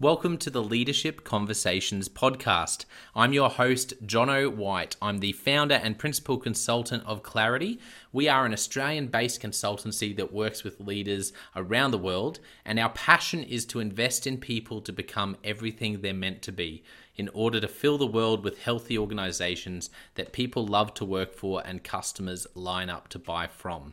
Welcome to the Leadership Conversations Podcast. I'm your host, Jono White. I'm the founder and principal consultant of Clarity. We are an Australian-based consultancy that works with leaders around the world, and our passion is to invest in people to become everything they're meant to be in order to fill the world with healthy organizations that people love to work for and customers line up to buy from.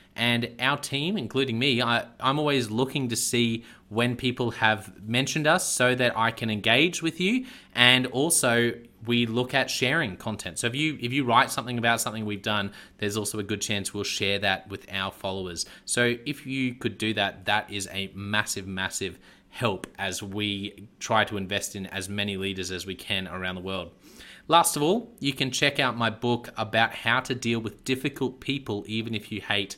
And our team, including me, I'm always looking to see when people have mentioned us so that I can engage with you. And also, we look at sharing content. So if you write something about something we've done, there's also a good chance we'll share that with our followers. So if you could do that, that is a massive, massive help as we try to invest in as many leaders as we can around the world. Last of all, you can check out my book about how to deal with difficult people even if you hate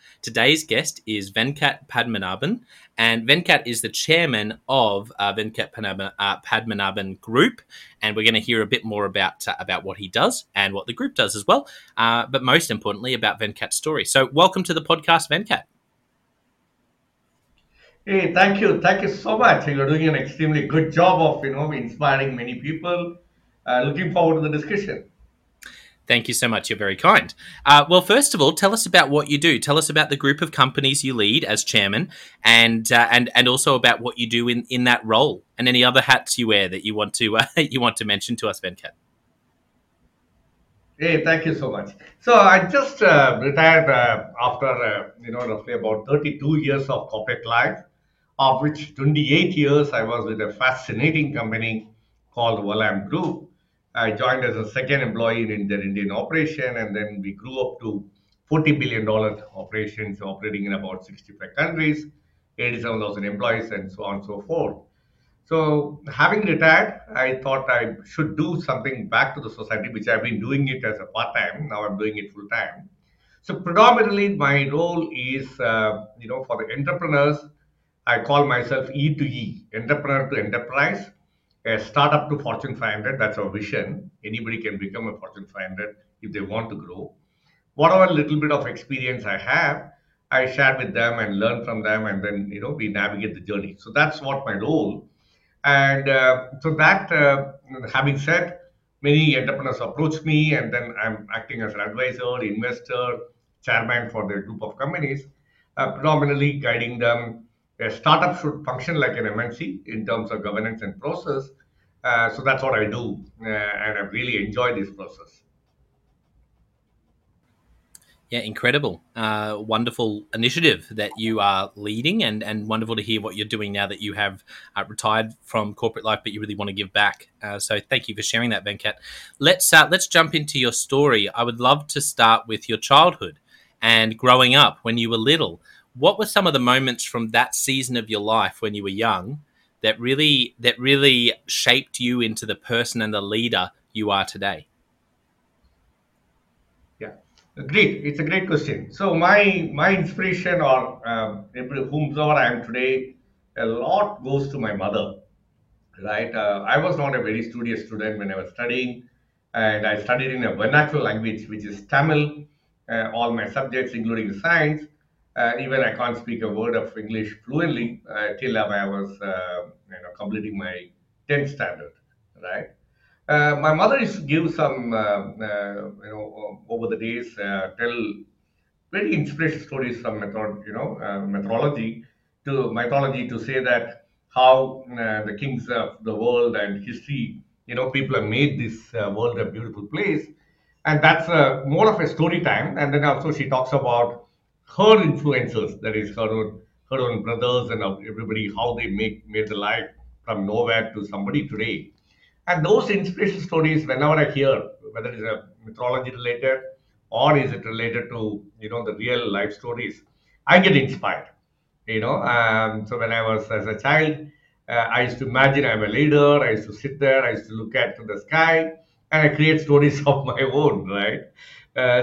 Today's guest is Venkat Padmanabhan, and Venkat is the chairman of Venkat Padmanabhan Group, and we're going to hear a bit more about what he does and what the group does as well, but most importantly about Venkat's story. So welcome to the podcast, Venkat. Hey, thank you. Thank you so much. You're doing an extremely good job of inspiring many people. Looking forward to the discussion. Thank you so much. You're very kind. Well, first of all, tell us about what you do. Tell us about the group of companies you lead as chairman, and also about what you do in that role, and any other hats you wear that you want to mention to us, Venkat. Hey, thank you so much. So I just retired after roughly about 32 years of corporate life, of which 28 years I was with a fascinating company called Wellam Group. I joined as a second employee in their Indian operation, and then we grew up to $40 billion operations operating in about 65 countries, 87,000 employees, and so on and so forth. So having retired, I thought I should do something back to the society, which I've been doing it as a part-time. Now I'm doing it full-time. So predominantly my role is, for the entrepreneurs, I call myself E2E, entrepreneur to enterprise. A startup to Fortune 500, that's our vision. Anybody can become a Fortune 500 if they want to grow. Whatever little bit of experience I have, I share with them and learn from them, and then we navigate the journey. So that's what my role. And having said, many entrepreneurs approach me, and then I'm acting as an advisor, investor, chairman for their group of companies, predominantly guiding them. A startup should function like an MNC in terms of governance and process. So that's what I do. And I really enjoy this process. Yeah, incredible. Wonderful initiative that you are leading, and wonderful to hear what you're doing now that you have retired from corporate life, but you really want to give back. So thank you for sharing that, Venkat. Let's jump into your story. I would love to start with your childhood and growing up when you were little. What were some of the moments from that season of your life when you were young that really shaped you into the person and the leader you are today? Yeah, great. It's a great question. So my inspiration, or whomsoever I am today, a lot goes to my mother, right? I was not a very studious student when I was studying, and I studied in a vernacular language, which is Tamil, all my subjects, including science. Even I can't speak a word of English fluently till I was completing my 10th standard, right? My mother used to give some, over the days, tell very inspirational stories from mythology to say that how the kings of the world and history, people have made this world a beautiful place. And that's more of a story time. And then also she talks about her influencers, that is her own brothers and everybody, how they made the life from nowhere to somebody today. And those inspirational stories, whenever I hear, whether it's a mythology related or is it related to, the real life stories, I get inspired, So when I was as a child, I used to imagine I'm a leader. I used to sit there. I used to look at the sky, and I create stories of my own, right?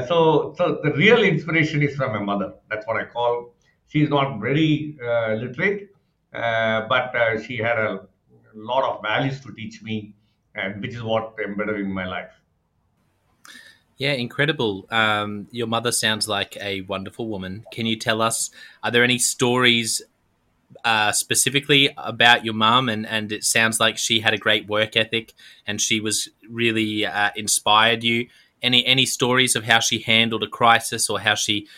So the real inspiration is from my mother. That's what I call. She's not very literate, but she had a lot of values to teach me, and which is what embedded in my life. Yeah, incredible. Your mother sounds like a wonderful woman. Can you tell us, are there any stories specifically about your mom? And it sounds like she had a great work ethic, and she was really inspired you. Any stories of how she handled a crisis, or how she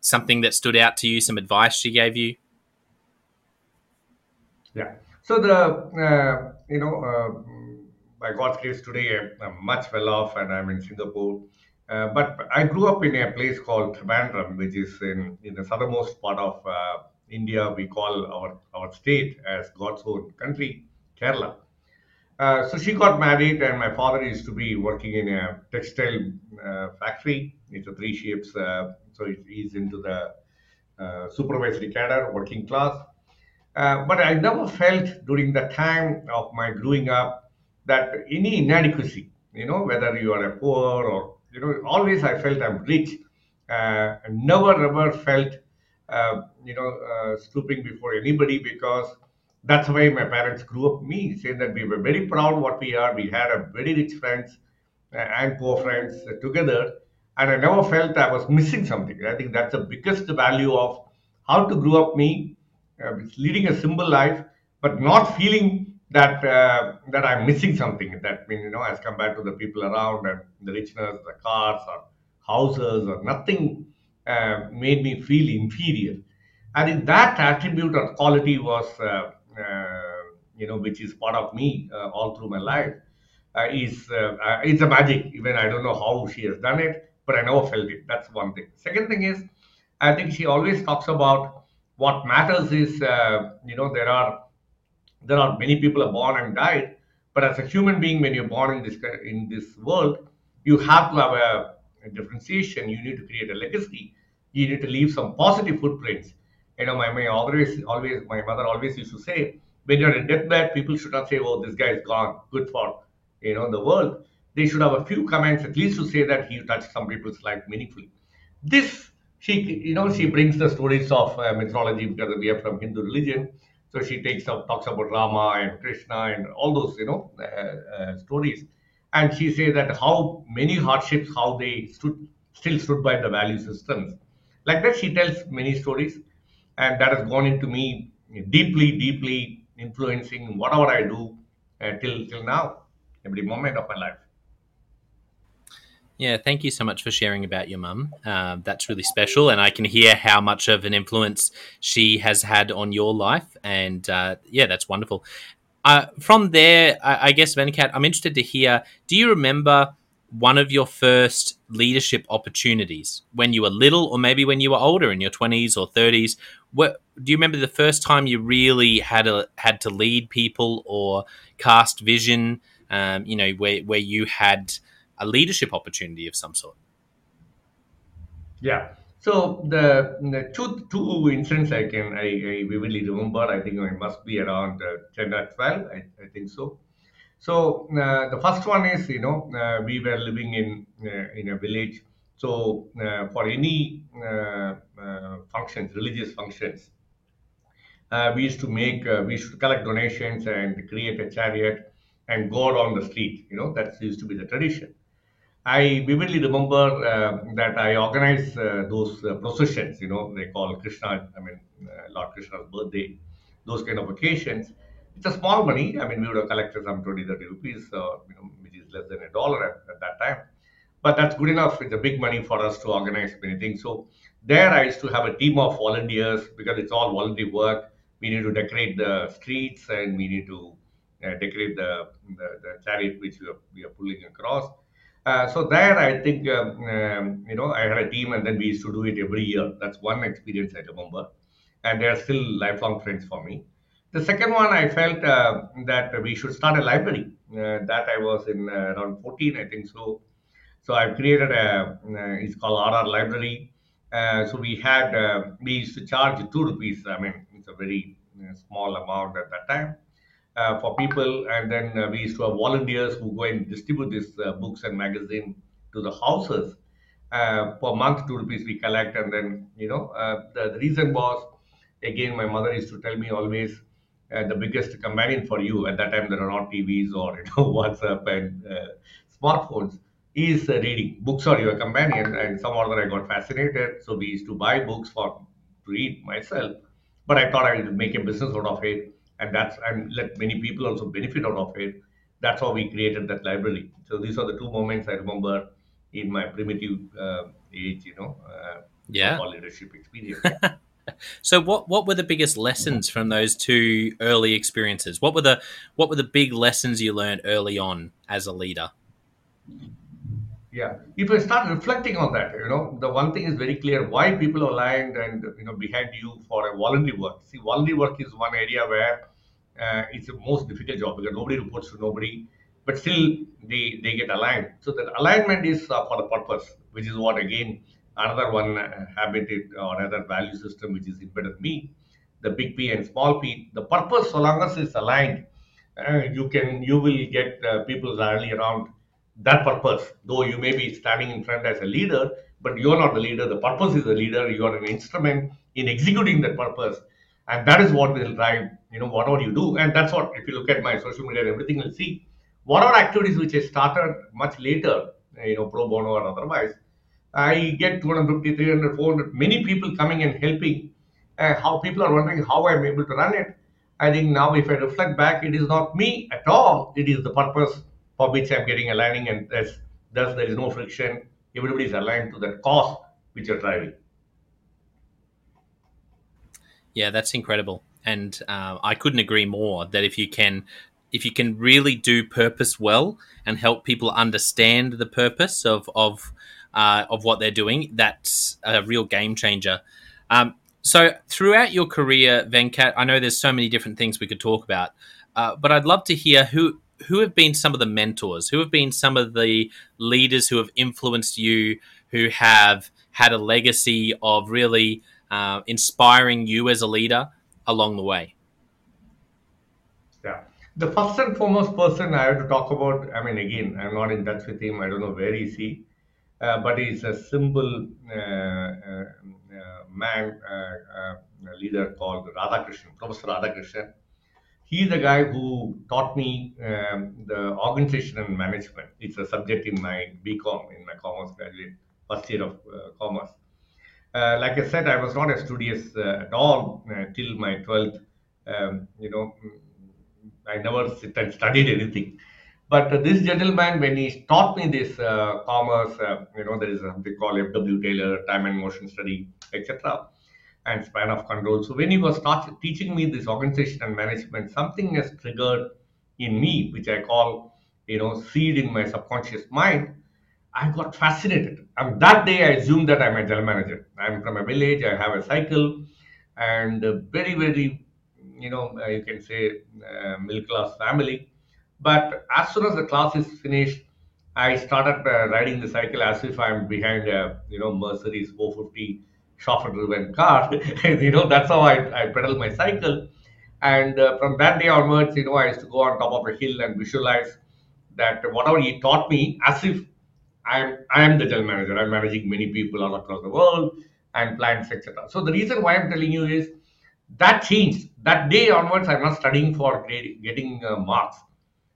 something that stood out to you, some advice she gave you? Yeah. So by God's grace today I'm much well off, and I'm in Singapore. But I grew up in a place called Trivandrum, which is in the southernmost part of India. We call our state as God's own country, Kerala. So she got married, and my father used to be working in a textile factory. It's a three shifts, so he's into the supervisory cadre, working class. But I never felt during the time of my growing up that any inadequacy, whether you are a poor or, always I felt I'm rich. I never felt, stooping before anybody, because that's the way my parents grew up me, saying that we were very proud what we are. We had a very rich friends and poor friends together. And I never felt I was missing something. I think that's the biggest value of how to grow up me, leading a simple life, but not feeling that I'm missing something. That means, as compared to the people around and the richness, the cars or houses or nothing made me feel inferior. And in that attribute or quality was, which is part of me all through my life, it's a magic. Even I don't know how she has done it, but I never felt it. That's one thing. Second thing is, I think she always talks about what matters is, there are many people are born and died, but as a human being, when you're born in this world, you have to have a differentiation. You need to create a legacy. You need to leave some positive footprints. My mother always used to say, when you're in deathbed, people should not say, "Oh, this guy is gone. Good for the world." They should have a few comments at least to say that he touched some people's life meaningfully. This she brings the stories of mythology because we are from Hindu religion. So she talks about Rama and Krishna and all those, stories. And she says that how many hardships, how they still stood by the value systems. Like that, she tells many stories. And that has gone into me deeply, deeply influencing whatever I do till now, every moment of my life. Yeah, thank you so much for sharing about your mum. That's really special, and I can hear how much of an influence she has had on your life, and that's wonderful. From there, I guess, Venkat, I'm interested to hear, do you remember one of your first leadership opportunities when you were little, or maybe when you were older in your 20s or 30s? Do you remember the first time you really had to lead people or cast vision, where you had a leadership opportunity of some sort? Yeah. So the two incidents I vividly remember. I think it must be around 10 or 12. I think so. So the first one is, we were living in a village. So for any functions, religious functions, we should collect donations and create a chariot and go down the street. That used to be the tradition. I vividly remember that I organized those processions, they call Lord Krishna's birthday, those kind of occasions. It's a small money. We would have collected some 20, 30 rupees, which is less than $1 at that time. But that's good enough. It's a big money for us to organize many things. So there I used to have a team of volunteers because it's all voluntary work. We need to decorate the streets and we need to decorate the chariot which we are pulling across. So there, I think, I had a team and then we used to do it every year. That's one experience I remember. And they are still lifelong friends for me. The second one, I felt that we should start a library. That I was in around 14, I think so. So I've created it's called RR Library. So we used to charge 2 rupees. It's a very small amount at that time. For people, and then we used to have volunteers who go and distribute these books and magazine to the houses. Per month, 2 rupees we collect, and then, the reason was, again, my mother used to tell me always, the biggest companion for you, at that time there are not TVs or WhatsApp and smartphones, is reading. Books are your companion, and somehow I got fascinated, so we used to buy books to read myself, but I thought I would make a business out of it. And let many people also benefit out of it. That's how we created that library. So these are the two moments I remember in my primitive age, leadership experience. So what were the biggest lessons from those two early experiences? What were the big lessons you learned early on as a leader? Yeah, if I start reflecting on that, the one thing is very clear why people are aligned and, behind you for a voluntary work. See, voluntary work is one area where it's the most difficult job because nobody reports to nobody, but still they get aligned. So the alignment is for the purpose, which is what, again, another one habit or another value system which is embedded in me, the big P and small p. The purpose, so long as it's aligned, you will get people rally around that purpose, though you may be standing in front as a leader, but you're not the leader. The purpose is the leader. You are an instrument in executing that purpose. And that is what will drive, whatever you do. And that's what, if you look at my social media and everything, you'll see. Whatever activities which I started much later, pro bono or otherwise, I get 250, 300, 400, many people coming and helping. How people are wondering how I'm able to run it. I think now if I reflect back, it is not me at all. It is the purpose for which I'm getting aligning, and thus there is no friction. Everybody is aligned to that cause which you're driving. Yeah, that's incredible. And I couldn't agree more that if you can really do purpose well and help people understand the purpose of what they're doing, that's a real game changer. So throughout your career, Venkat, I know there's so many different things we could talk about, but I'd love to hear who have been some of the mentors, who have been some of the leaders who have influenced you, who have had a legacy of really inspiring you as a leader along the way. Yeah. The first and foremost person I have to talk about, I mean, again, I'm not in touch with him. I don't know where is he. But he's a simple leader called Radha Krishna, Professor Radha Krishna. He's the guy who taught me the organization and management. It's a subject in my BCom, in my commerce graduate, first year of commerce. Like I said, I was not as studious at all till my 12th, I never sit and studied anything. But this gentleman, when he taught me this commerce, there is something called F.W. Taylor, time and motion study, etc., and span of control. So when he was teaching me this organization and management, something has triggered in me, which I call, seed in my subconscious mind. I got fascinated. And that day, I assumed that I'm a general manager. I'm from a village. I have a cycle, and very, very, you can say middle-class family. But as soon as the class is finished, I started riding the cycle as if I'm behind a Mercedes 450 chauffeur-driven car. That's how I pedal my cycle. And from that day onwards, I used to go on top of a hill and visualize that whatever he taught me, as if I am the general manager. I'm managing many people all across the world and plants, etc. So the reason why I'm telling you is that changed. That day onwards, I'm not studying for getting marks.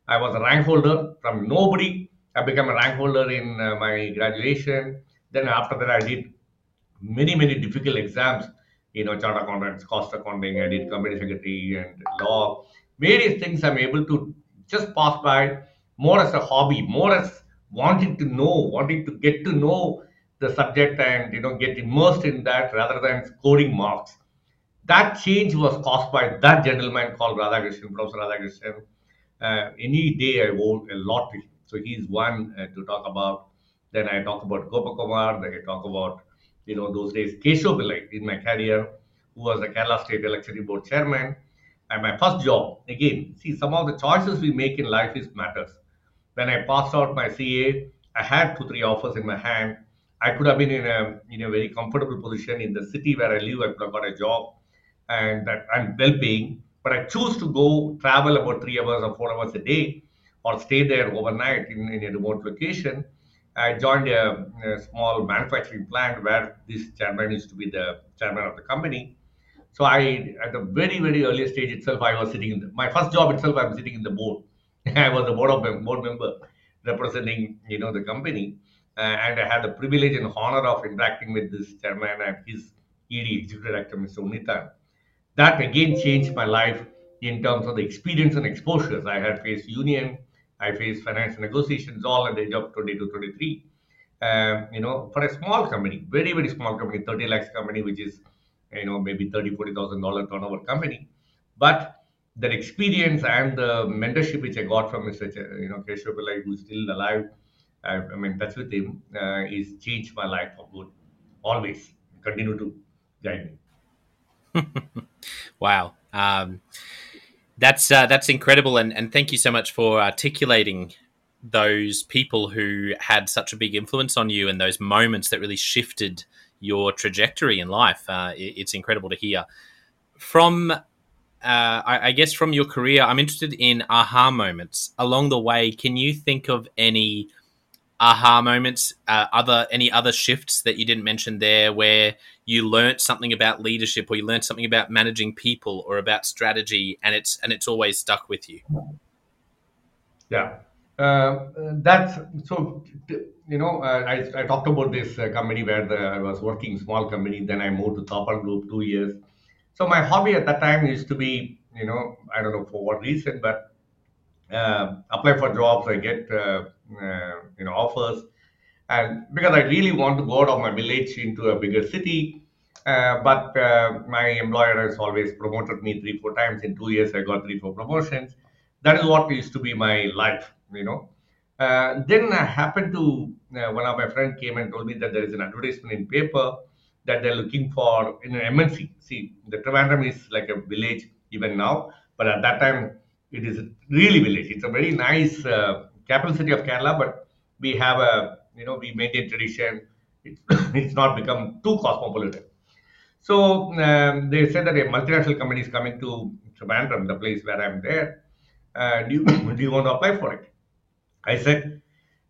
I was a rank holder from nobody. I became a rank holder in my graduation. Then after that, I did many, many difficult exams. Chartered accountants, cost accounting. I did company secretary and law. Various things I'm able to just pass by more as a hobby, more as wanting to get to know the subject and get immersed in that rather than scoring marks. That change was caused by that gentleman called Radhakrishnan, Professor Radhakrishnan. Any day I owe a lot to him. So he's one to talk about. Then I talk about Gopakumar. Then I talk about, those days, Keshav Pillai in my career, who was the Kerala State Electricity Board chairman. And my first job, again, see, some of the choices we make in life is matters. When I passed out my CA, I had 2-3 offers in my hand. I could have been in a very comfortable position in the city where I live. I could have got a job and well-paying. But I choose to go travel about 3 hours or 4 hours a day or stay there overnight in a remote location. I joined a small manufacturing plant where this chairman used to be the chairman of the company. So at the very, very early stage itself, I was sitting my first job itself, I was sitting in the board. I was a board member representing, the company. And I had the privilege and honor of interacting with this chairman and his ED, Executive Director, Mr. Unitan. That again changed my life in terms of the experience and exposures. I had faced union, I faced finance negotiations all at the age of 22, 23. For a small company, very, very small company, 30 lakhs company, which is, maybe $30,000, $40,000 turnover company. But that experience and the mentorship which I got from Mr. Keshav Pillai, who's still alive, I'm in touch with him, is changed my life for good. Always continue to guide me. Wow. That's incredible. And thank you so much for articulating those people who had such a big influence on you and those moments that really shifted your trajectory in life. It's incredible to hear. From, I guess, from your career, I'm interested in aha moments along the way. Can you think of any aha moments, any other shifts that you didn't mention there where you learnt something about leadership or you learnt something about managing people or about strategy and it's always stuck with you? Yeah. I talked about this company where I was working, small company. Then I moved to Thapar Group 2 years. So my hobby at that time used to be you know, I don't know for what reason, but apply for jobs, I get, you know, offers. And because I really want to go out of my village into a bigger city, but my employer has always promoted me 3-4 times. In 2 years, I got 3-4 promotions. That is what used to be my life, you know. Then I happened to, one of my friends came and told me that there is an advertisement in paper that they're looking for in an MNC. See, the Trivandrum is like a village even now, but at that time, it is really village. It's a very nice capital city of Kerala, but we have a, you know, we maintain tradition. It's not become too cosmopolitan. So they said that a multinational company is coming to Trivandrum, the place where I'm there. Do you want to apply for it? I said,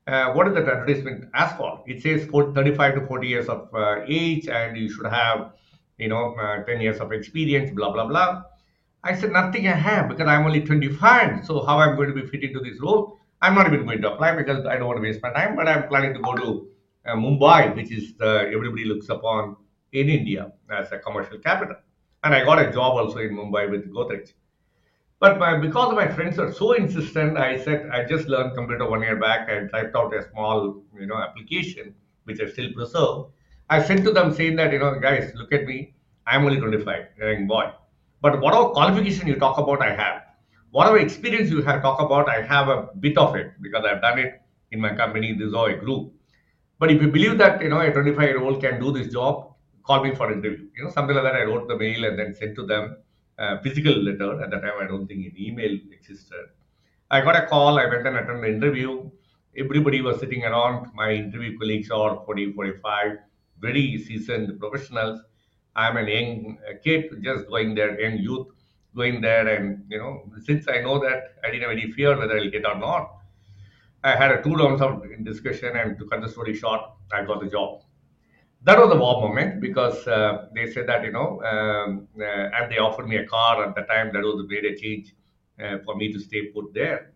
what is that advertisement ask for? It says 35 to 40 years of age, and you should have, you know, 10 years of experience, blah, blah, blah. I said, nothing I have, because I'm only 25. So how I'm going to be fit into this role? I'm not even going to apply because I don't want to waste my time, but I'm planning to go to Mumbai, which is everybody looks upon in India as a commercial capital. And I got a job also in Mumbai with Godrej. But because my friends are so insistent, I said, I just learned computer 1 year back and typed out a small, you know, application, which I still preserve. I sent to them saying that, you know, guys, look at me. I'm only 25, young boy. But whatever qualification you talk about, I have. Whatever experience you have talk about, I have a bit of it because I've done it in my company. This is how I grew. But if you believe that, you know, a 25-year-old can do this job, call me for an interview. You know, something like that. I wrote the mail and then sent to them. Physical letter. At that time, I don't think an email existed. I got a call. I went and attended an interview. Everybody was sitting around. My interview colleagues are 40, 45, very seasoned professionals. I'm a young kid, just going there, young youth, going there. And, you know, since I know that I didn't have any fear whether I'll get or not, I had a 2 rounds of discussion. And to cut the story short, I got the job. That was a wow moment because they said that, you know, and they offered me a car at the time. That was a great change for me to stay put there.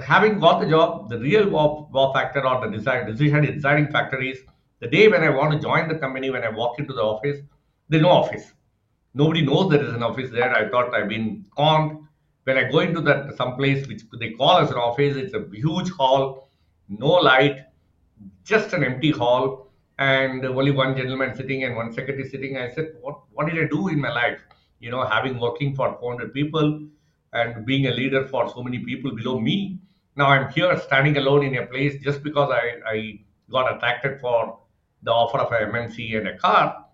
Having got the job, the real wow factor or the deciding factor is the day when I want to join the company, when I walk into the office, there's no office. Nobody knows there is an office there. I thought I've been conned. When I go into that someplace which they call as an office, it's a huge hall, no light, just an empty hall. And only one gentleman sitting and one secretary sitting. I said, what did I do in my life? You know, having working for 400 people and being a leader for so many people below me. Now I'm here standing alone in a place just because I got attracted for the offer of an MNC and a car.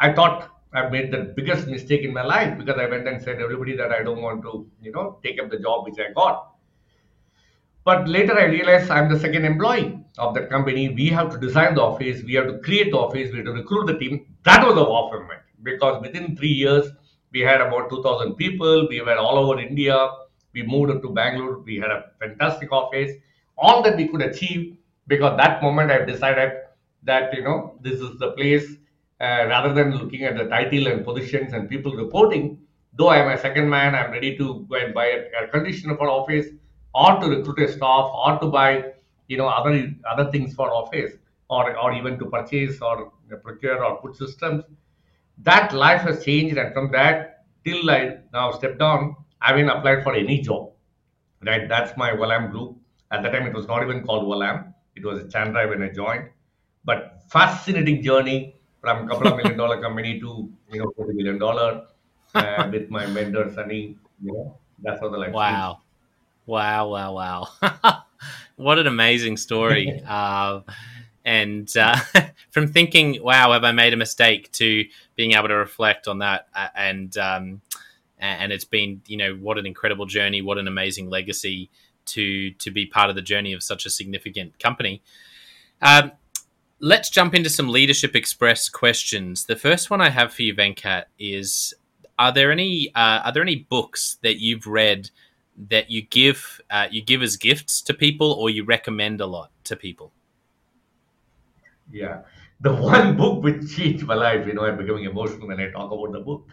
I thought I made the biggest mistake in my life because I went and said everybody that I don't want to, you know, take up the job which I got. But later I realized I'm the second employee of that company. We have to design the office. We have to create the office. We have to recruit the team. That was a wow moment because within 3 years, we had about 2,000 people. We were all over India. We moved up to Bangalore. We had a fantastic office. All that we could achieve because that moment I decided that, you know, this is the place rather than looking at the title and positions and people reporting. Though I am a second man, I'm ready to go and buy an air conditioner for office, or to recruit a staff, or to buy, you know, other things for office, or even to purchase or procure or put systems. That life has changed, and from that till I now stepped down, I haven't applied for any job. Right, that's my Wellam Group. At the time, it was not even called Wellam; it was Chandrive when I joined. But fascinating journey from a couple of $1 million company to, you know, $40 million with my mentor Sunny. You know, that's how the life. Wow. Changed. Wow. What an amazing story. And from thinking, wow, have I made a mistake, to being able to reflect on that. And it's been, you know, what an incredible journey, what an amazing legacy to be part of the journey of such a significant company. Let's jump into some Leadership Express questions. The first one I have for you, Venkat, is, are there any books that you've read that you give as gifts to people, or you recommend a lot to people? Yeah, the one book which changed my life, you know, I'm becoming emotional when I talk about the book.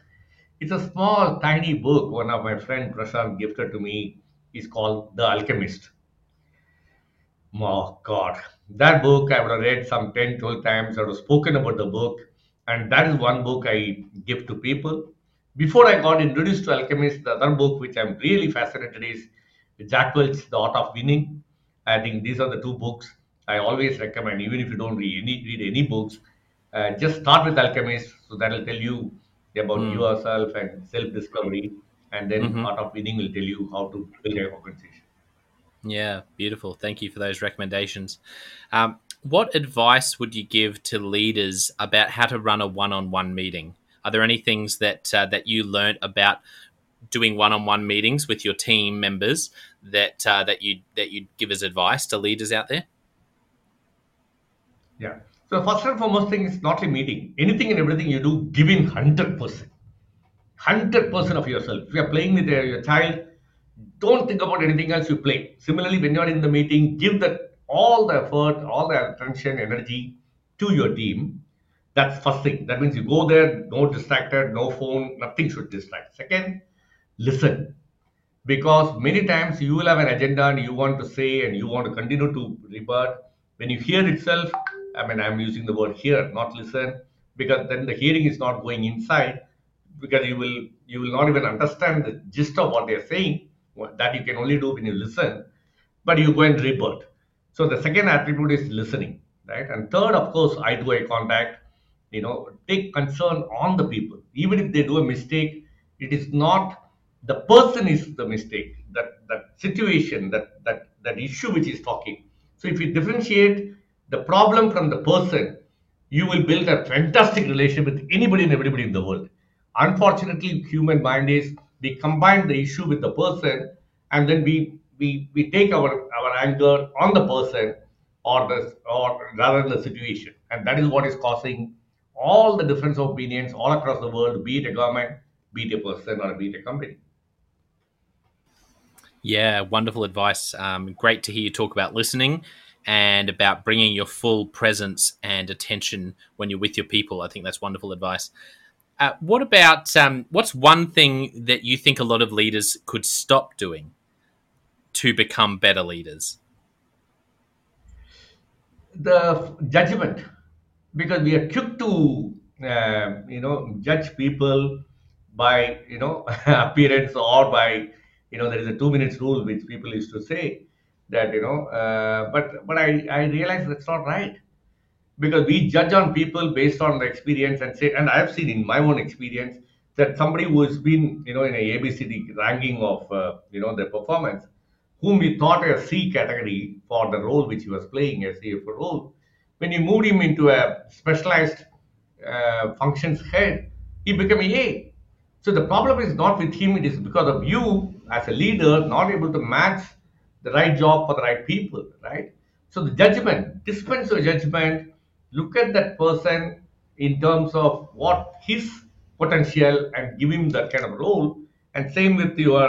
It's a small, tiny book. One of my friend Prashant gifted to me. Is called The Alchemist. Oh God, that book I would have read some 10, 12 times. I would have spoken about the book, and that is one book I give to people. Before I got introduced to Alchemist, the other book which I'm really fascinated is Jack Welch's The Art of Winning. I think these are the two books I always recommend, even if you don't read any books. Just start with Alchemist, so that will tell you about yourself and self-discovery, and then Art of Winning will tell you how to build your organization. Yeah, beautiful. Thank you for those recommendations. What advice would you give to leaders about how to run a one-on-one meeting? Are there any things that that you learned about doing one-on-one meetings with your team members that that you'd give as advice to leaders out there? Yeah. So first and foremost thing is not a meeting. Anything and everything you do, give in 100%. 100% of yourself. If you are playing with your child, don't think about anything else, you play. Similarly, when you are in the meeting, give that all the effort, all the attention, energy to your team. That's first thing. That means you go there, no distracted, no phone, nothing should distract. Second, listen. Because many times you will have an agenda and you want to say and you want to continue to rebut. When you hear itself, I mean, I'm using the word hear, not listen, because then the hearing is not going inside, because you will not even understand the gist of what they're saying. That you can only do when you listen, but you go and rebut. So the second attribute is listening, right? And third, of course, eye-to-eye contact. You know, take concern on the people. Even if they do a mistake, it is not the person is the mistake, that situation, that issue which is talking. So if you differentiate the problem from the person, you will build a fantastic relationship with anybody and everybody in the world. Unfortunately, human mind is we combine the issue with the person, and then we take our anger on the person or rather the situation, and that is what is causing all the difference of opinions all across the world, be it a government, be it a person, or be it a company. Yeah, wonderful advice. Great to hear you talk about listening and about bringing your full presence and attention when you're with your people. I think that's wonderful advice. What about, what's one thing that you think a lot of leaders could stop doing to become better leaders? The judgment. Because we are quick to, judge people by, appearance or by, there is a 2-minute rule which people used to say that, but I realize that's not right. Because we judge on people based on the experience and say, and I have seen in my own experience that somebody who has been, in a ABCD ranking of, their performance, whom we thought a C category for the role which he was playing, a CFO role, when you moved him into a specialized functions head, he became an A. So the problem is not with him, it is because of you as a leader not able to match the right job for the right people, right? So the judgment, dispense your judgment, look at that person in terms of what his potential and give him that kind of role. And same with your,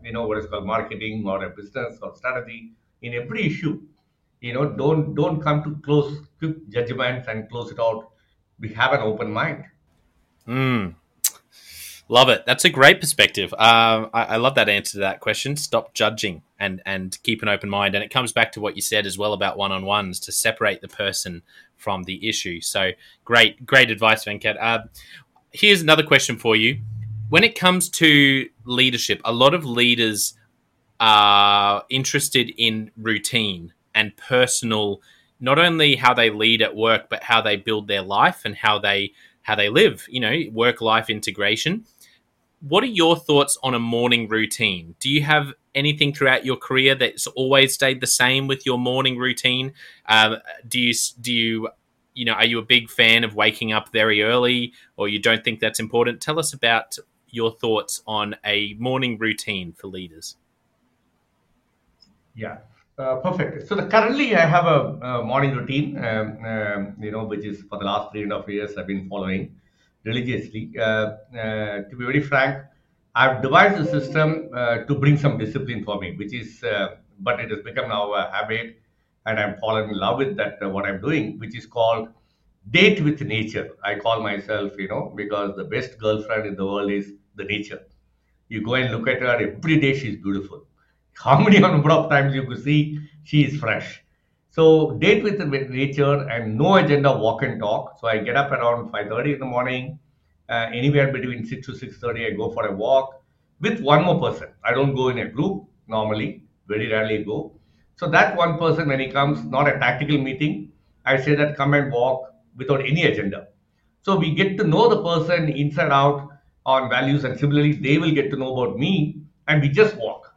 what is called marketing or a business or strategy in every issue. Don't come to close quick judgments and close it out. We have an open mind. Love it. That's a great perspective. I love that answer to that question. Stop judging and keep an open mind. And it comes back to what you said as well about one-on-ones, to separate the person from the issue. So great advice, Venkat. Here's another question for you. When it comes to leadership, a lot of leaders are interested in routine and personal, not only how they lead at work, but how they build their life and how they live, work-life integration. What are your thoughts on a morning routine? Do you have anything throughout your career that's always stayed the same with your morning routine? Do you are you a big fan of waking up very early, or you don't think that's important? Tell us about your thoughts on a morning routine for leaders. Yeah, perfect. So currently I have a morning routine, which is for the last 3.5 years I've been following religiously. To be very frank, I've devised a system to bring some discipline for me, which is, but it has become now a habit, and I'm fallen in love with that, what I'm doing, which is called date with nature. I call myself, because the best girlfriend in the world is the nature. You go and look at her, every day she's beautiful. How many number of times you could see she is fresh. So date with nature and no agenda, walk and talk. So I get up around 5:30 in the morning. anywhere between 6 to 6:30, I go for a walk with one more person. I don't go in a group normally, very rarely go. So that one person, when he comes, not a tactical meeting, I say that come and walk without any agenda. So we get to know the person inside out on values, and similarly, they will get to know about me, and we just walk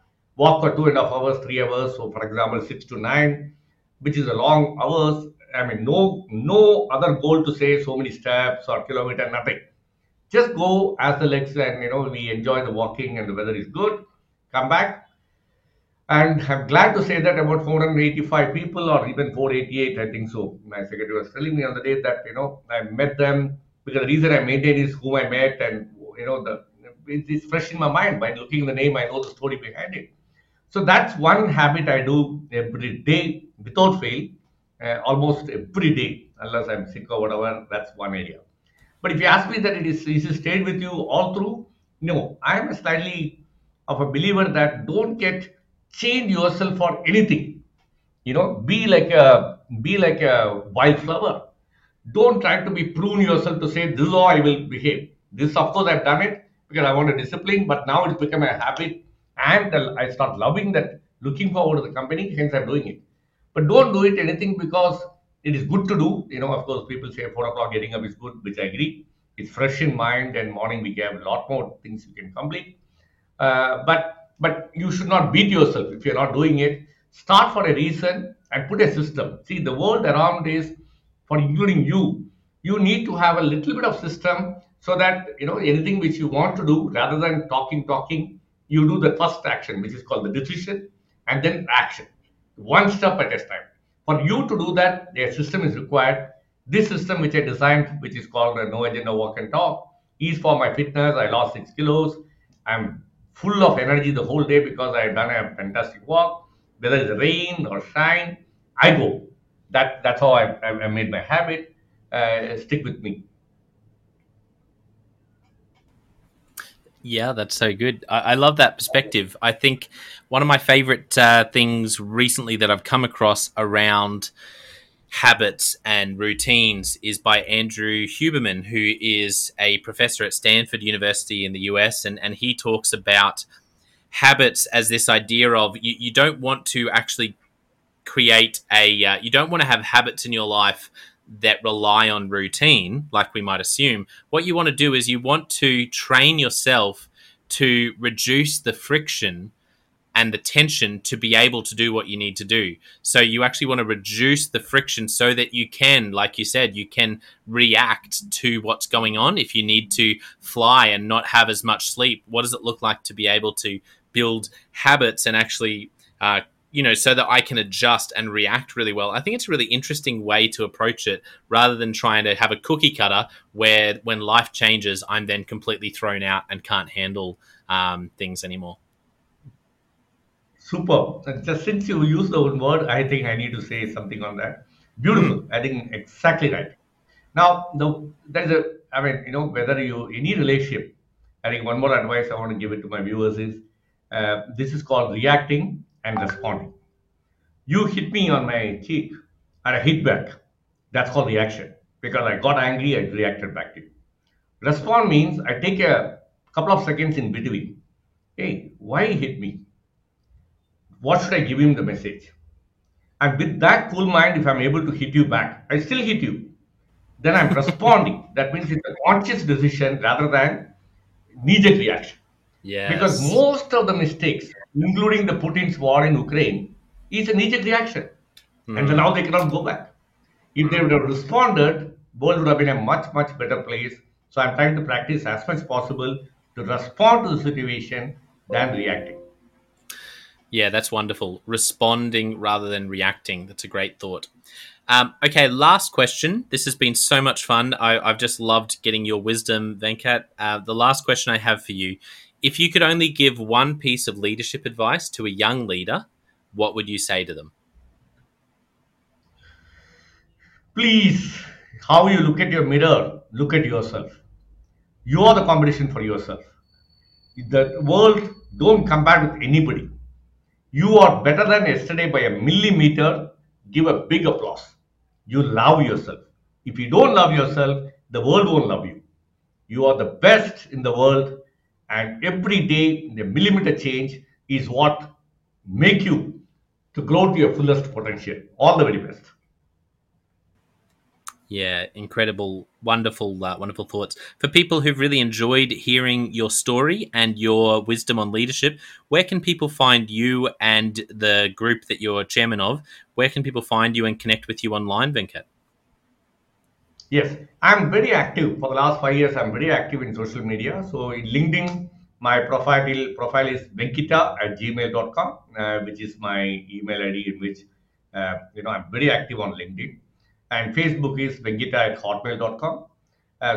for 2.5 hours, 3 hours. So for example, 6 to 9, which is a long hours. I mean, no other goal to say so many steps or kilometer, nothing. Just go as the legs, and we enjoy the walking and the weather is good. Come back. And I'm glad to say that about 485 people or even 488, I think so. My secretary was telling me on the day that, I met them, because the reason I maintain is whom I met, and, it's fresh in my mind. By looking at the name, I know the story behind it. So that's one habit I do every day without fail, almost every day, unless I'm sick or whatever. That's one area. But if you ask me that it stayed with you all through, no, I am slightly of a believer that don't get change yourself for anything. Be like a wildflower. Don't try to be prune yourself to say this is how I will behave. This, of course, I've done it because I want a discipline, but now it's become a habit, and I start loving that, looking forward to the company, hence I'm doing it. But don't do it anything because it is good to do. Of course, people say 4 o'clock getting up is good, which I agree. It's fresh in mind, and morning we have a lot more things you can complete. But you should not beat yourself if you're not doing it. Start for a reason and put a system. See, the world around is, for including you, you need to have a little bit of system so that, anything which you want to do, rather than talking, you do the first action, which is called the decision, and then action. One step at a time. For you to do that, a system is required. This system which I designed, which is called No Agenda Walk and Talk, is for my fitness. I lost 6 kilos. I'm full of energy the whole day because I've done a fantastic walk. Whether it's rain or shine, I go. That's how I made my habit. Stick with me. Yeah, that's so good. I love that perspective. I think one of my favorite things recently that I've come across around habits and routines is by Andrew Huberman, who is a professor at Stanford University in the US, and he talks about habits as this idea of you don't want to actually create you don't want to have habits in your life that rely on routine, like we might assume. What you want to do is you want to train yourself to reduce the friction and the tension to be able to do what you need to do. So you actually want to reduce the friction so that you can, like you said, you can react to what's going on. If you need to fly and not have as much sleep, what does it look like to be able to build habits and actually so that I can adjust and react really well. I think it's a really interesting way to approach it, rather than trying to have a cookie cutter where when life changes, I'm then completely thrown out and can't handle things anymore. Super. Just since you used the word, I think I need to say something on that. Beautiful. I think exactly right. Now, whether any relationship, I think one more advice I want to give it to my viewers is, this is called reacting and responding. You hit me on my cheek and I hit back. That's called reaction. Because I got angry, I reacted back to you. Respond means I take a couple of seconds in between. Hey, why hit me? What should I give him the message? And with that cool mind, if I'm able to hit you back, I still hit you. Then I'm responding. That means it's a conscious decision rather than knee-jerk reaction. Yes. Because most of the mistakes, including the Putin's war in Ukraine, is a knee-jerk reaction. Mm. And so now they cannot go back. If they would have responded, the world would have been a much, much better place. So I'm trying to practice as much as possible to respond to the situation than reacting. Yeah, that's wonderful. Responding rather than reacting. That's a great thought. Okay, last question. This has been so much fun. I've just loved getting your wisdom, Venkat. The last question I have for you. If you could only give one piece of leadership advice to a young leader, what would you say to them? Please, how you look at your mirror, look at yourself. You are the competition for yourself. The world, don't compare with anybody. You are better than yesterday by a millimeter. Give a big applause. You love yourself. If you don't love yourself, the world won't love you. You are the best in the world, and every day the millimeter change is what make you to grow to your fullest potential. All the very best. Yeah, incredible, wonderful, wonderful thoughts. For people who've really enjoyed hearing your story and your wisdom on leadership, where can people find you and the group that you're chairman of? Where can people find you and connect with you online, Venkat? Yes, I'm very active. For the last 5 years, I'm very active in social media. So in LinkedIn, my profile is venkita@gmail.com, which is my email ID, in which I'm very active on LinkedIn. And Facebook is venkita@hotmail.com.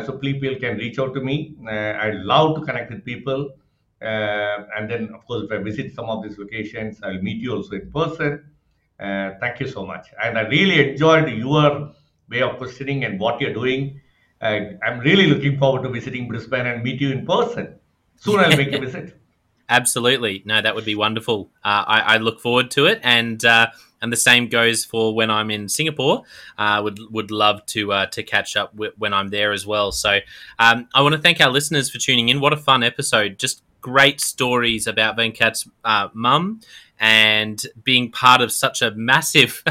So people can reach out to me. I love to connect with people. And then, of course, if I visit some of these locations, I'll meet you also in person. Thank you so much. And I really enjoyed your way of questioning and what you're doing. I'm really looking forward to visiting Brisbane and meet you in person. Soon I'll make a visit. Absolutely. No, that would be wonderful. I look forward to it. And the same goes for when I'm in Singapore. Would love to catch up when I'm there as well. So I want to thank our listeners for tuning in. What a fun episode. Just great stories about Venkat's mum and being part of such a massive,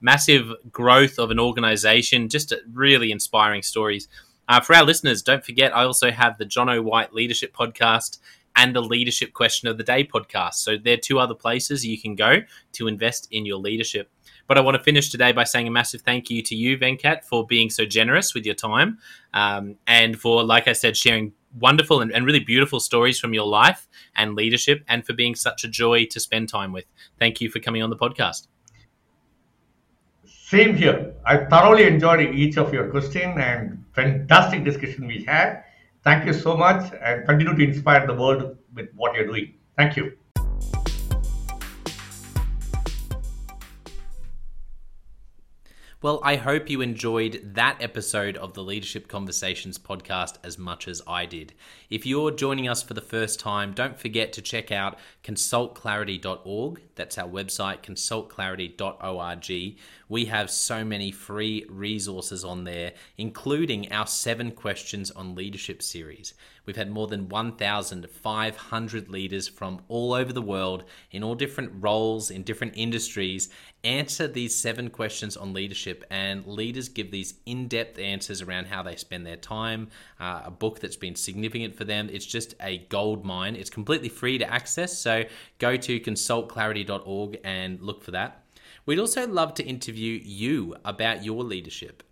massive growth of an organisation. Just really inspiring stories. For our listeners, don't forget, I also have the Jonno White Leadership Podcast and the Leadership Question of the Day podcast. So there are two other places you can go to invest in your leadership. But I want to finish today by saying a massive thank you to you, Venkat, for being so generous with your time and for, like I said, sharing wonderful and really beautiful stories from your life and leadership, and for being such a joy to spend time with. Thank you for coming on the podcast. Same here. I thoroughly enjoyed each of your questions and fantastic discussion we had. Thank you so much, and continue to inspire the world with what you're doing. Thank you. Well, I hope you enjoyed that episode of the Leadership Conversations podcast as much as I did. If you're joining us for the first time, don't forget to check out consultclarity.org. That's our website, consultclarity.org. We have so many free resources on there, including our 7 questions on leadership series. We've had more than 1,500 leaders from all over the world in all different roles, in different industries, answer these 7 questions on leadership, and leaders give these in-depth answers around how they spend their time, a book that's been significant for them. It's just a gold mine. It's completely free to access, so go to consultclarity.org and look for that. We'd also love to interview you about your leadership.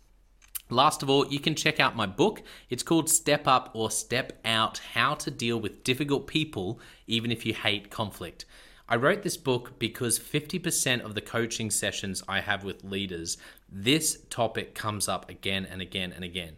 Last of all, you can check out my book. It's called Step Up or Step Out, How to Deal with Difficult People, Even If You Hate Conflict. I wrote this book because 50% of the coaching sessions I have with leaders, this topic comes up again and again and again.